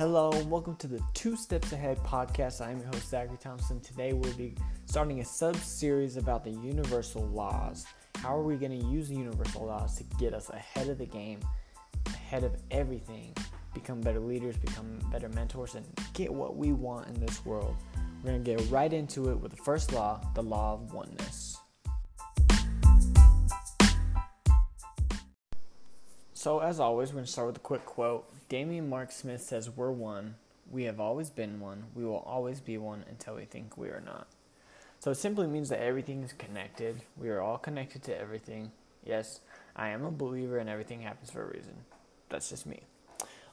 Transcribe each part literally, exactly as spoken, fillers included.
Hello and welcome to the Two Steps Ahead podcast. I am your host, Zachary Thompson. Today we'll be starting a sub-series about the universal laws. How are we going to use the universal laws to get us ahead of the game, ahead of everything, become better leaders, become better mentors, and get what we want in this world? We're going to get right into it with the first law, the law of oneness. So as always, we're going to start with a quick quote. Damien Mark Smith says, "We're one. We have always been one. We will always be one until we think we are not." So it simply means that everything is connected. We are all connected to everything. Yes, I am a believer and everything happens for a reason. That's just me.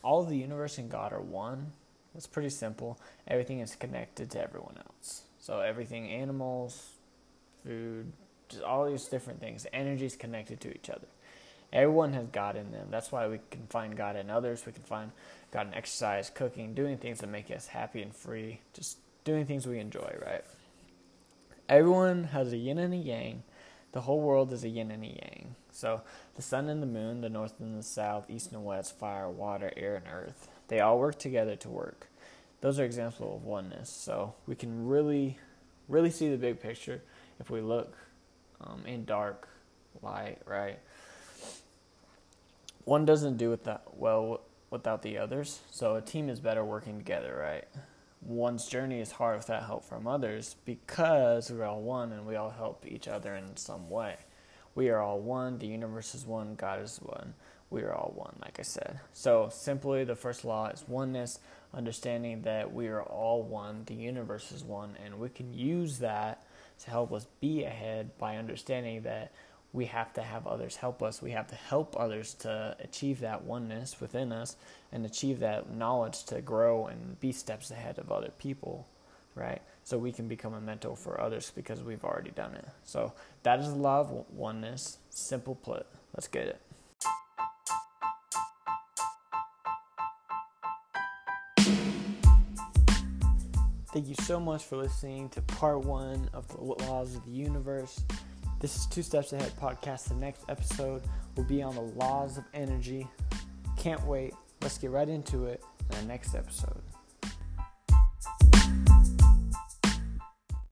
All of the universe and God are one. It's pretty simple. Everything is connected to everyone else. So everything, animals, food, just all these different things. Energy is connected to each other. Everyone has God in them. That's why we can find God in others. We can find God in exercise, cooking, doing things that make us happy and free. Just doing things we enjoy, right? Everyone has a yin and a yang. The whole world is a yin and a yang. So the sun and the moon, the north and the south, east and west, fire, water, air, and earth. They all work together to work. Those are examples of oneness. So we can really, really see the big picture if we look um, in dark light, right? One doesn't do without, well without the others, so a team is better working together, right? One's journey is hard without help from others because we're all one and we all help each other in some way. We are all one, the universe is one, God is one, we are all one, like I said. So simply the first law is oneness, understanding that we are all one, the universe is one, and we can use that to help us be ahead by understanding that we have to have others help us. We have to help others to achieve that oneness within us and achieve that knowledge to grow and be steps ahead of other people, right? So we can become a mentor for others because we've already done it. So that is the law of oneness. Simple put. Let's get it. Thank you so much for listening to part one of the laws of the universe. This is Two Steps Ahead podcast. The next episode will be on the laws of energy. Can't wait. Let's get right into it in the next episode.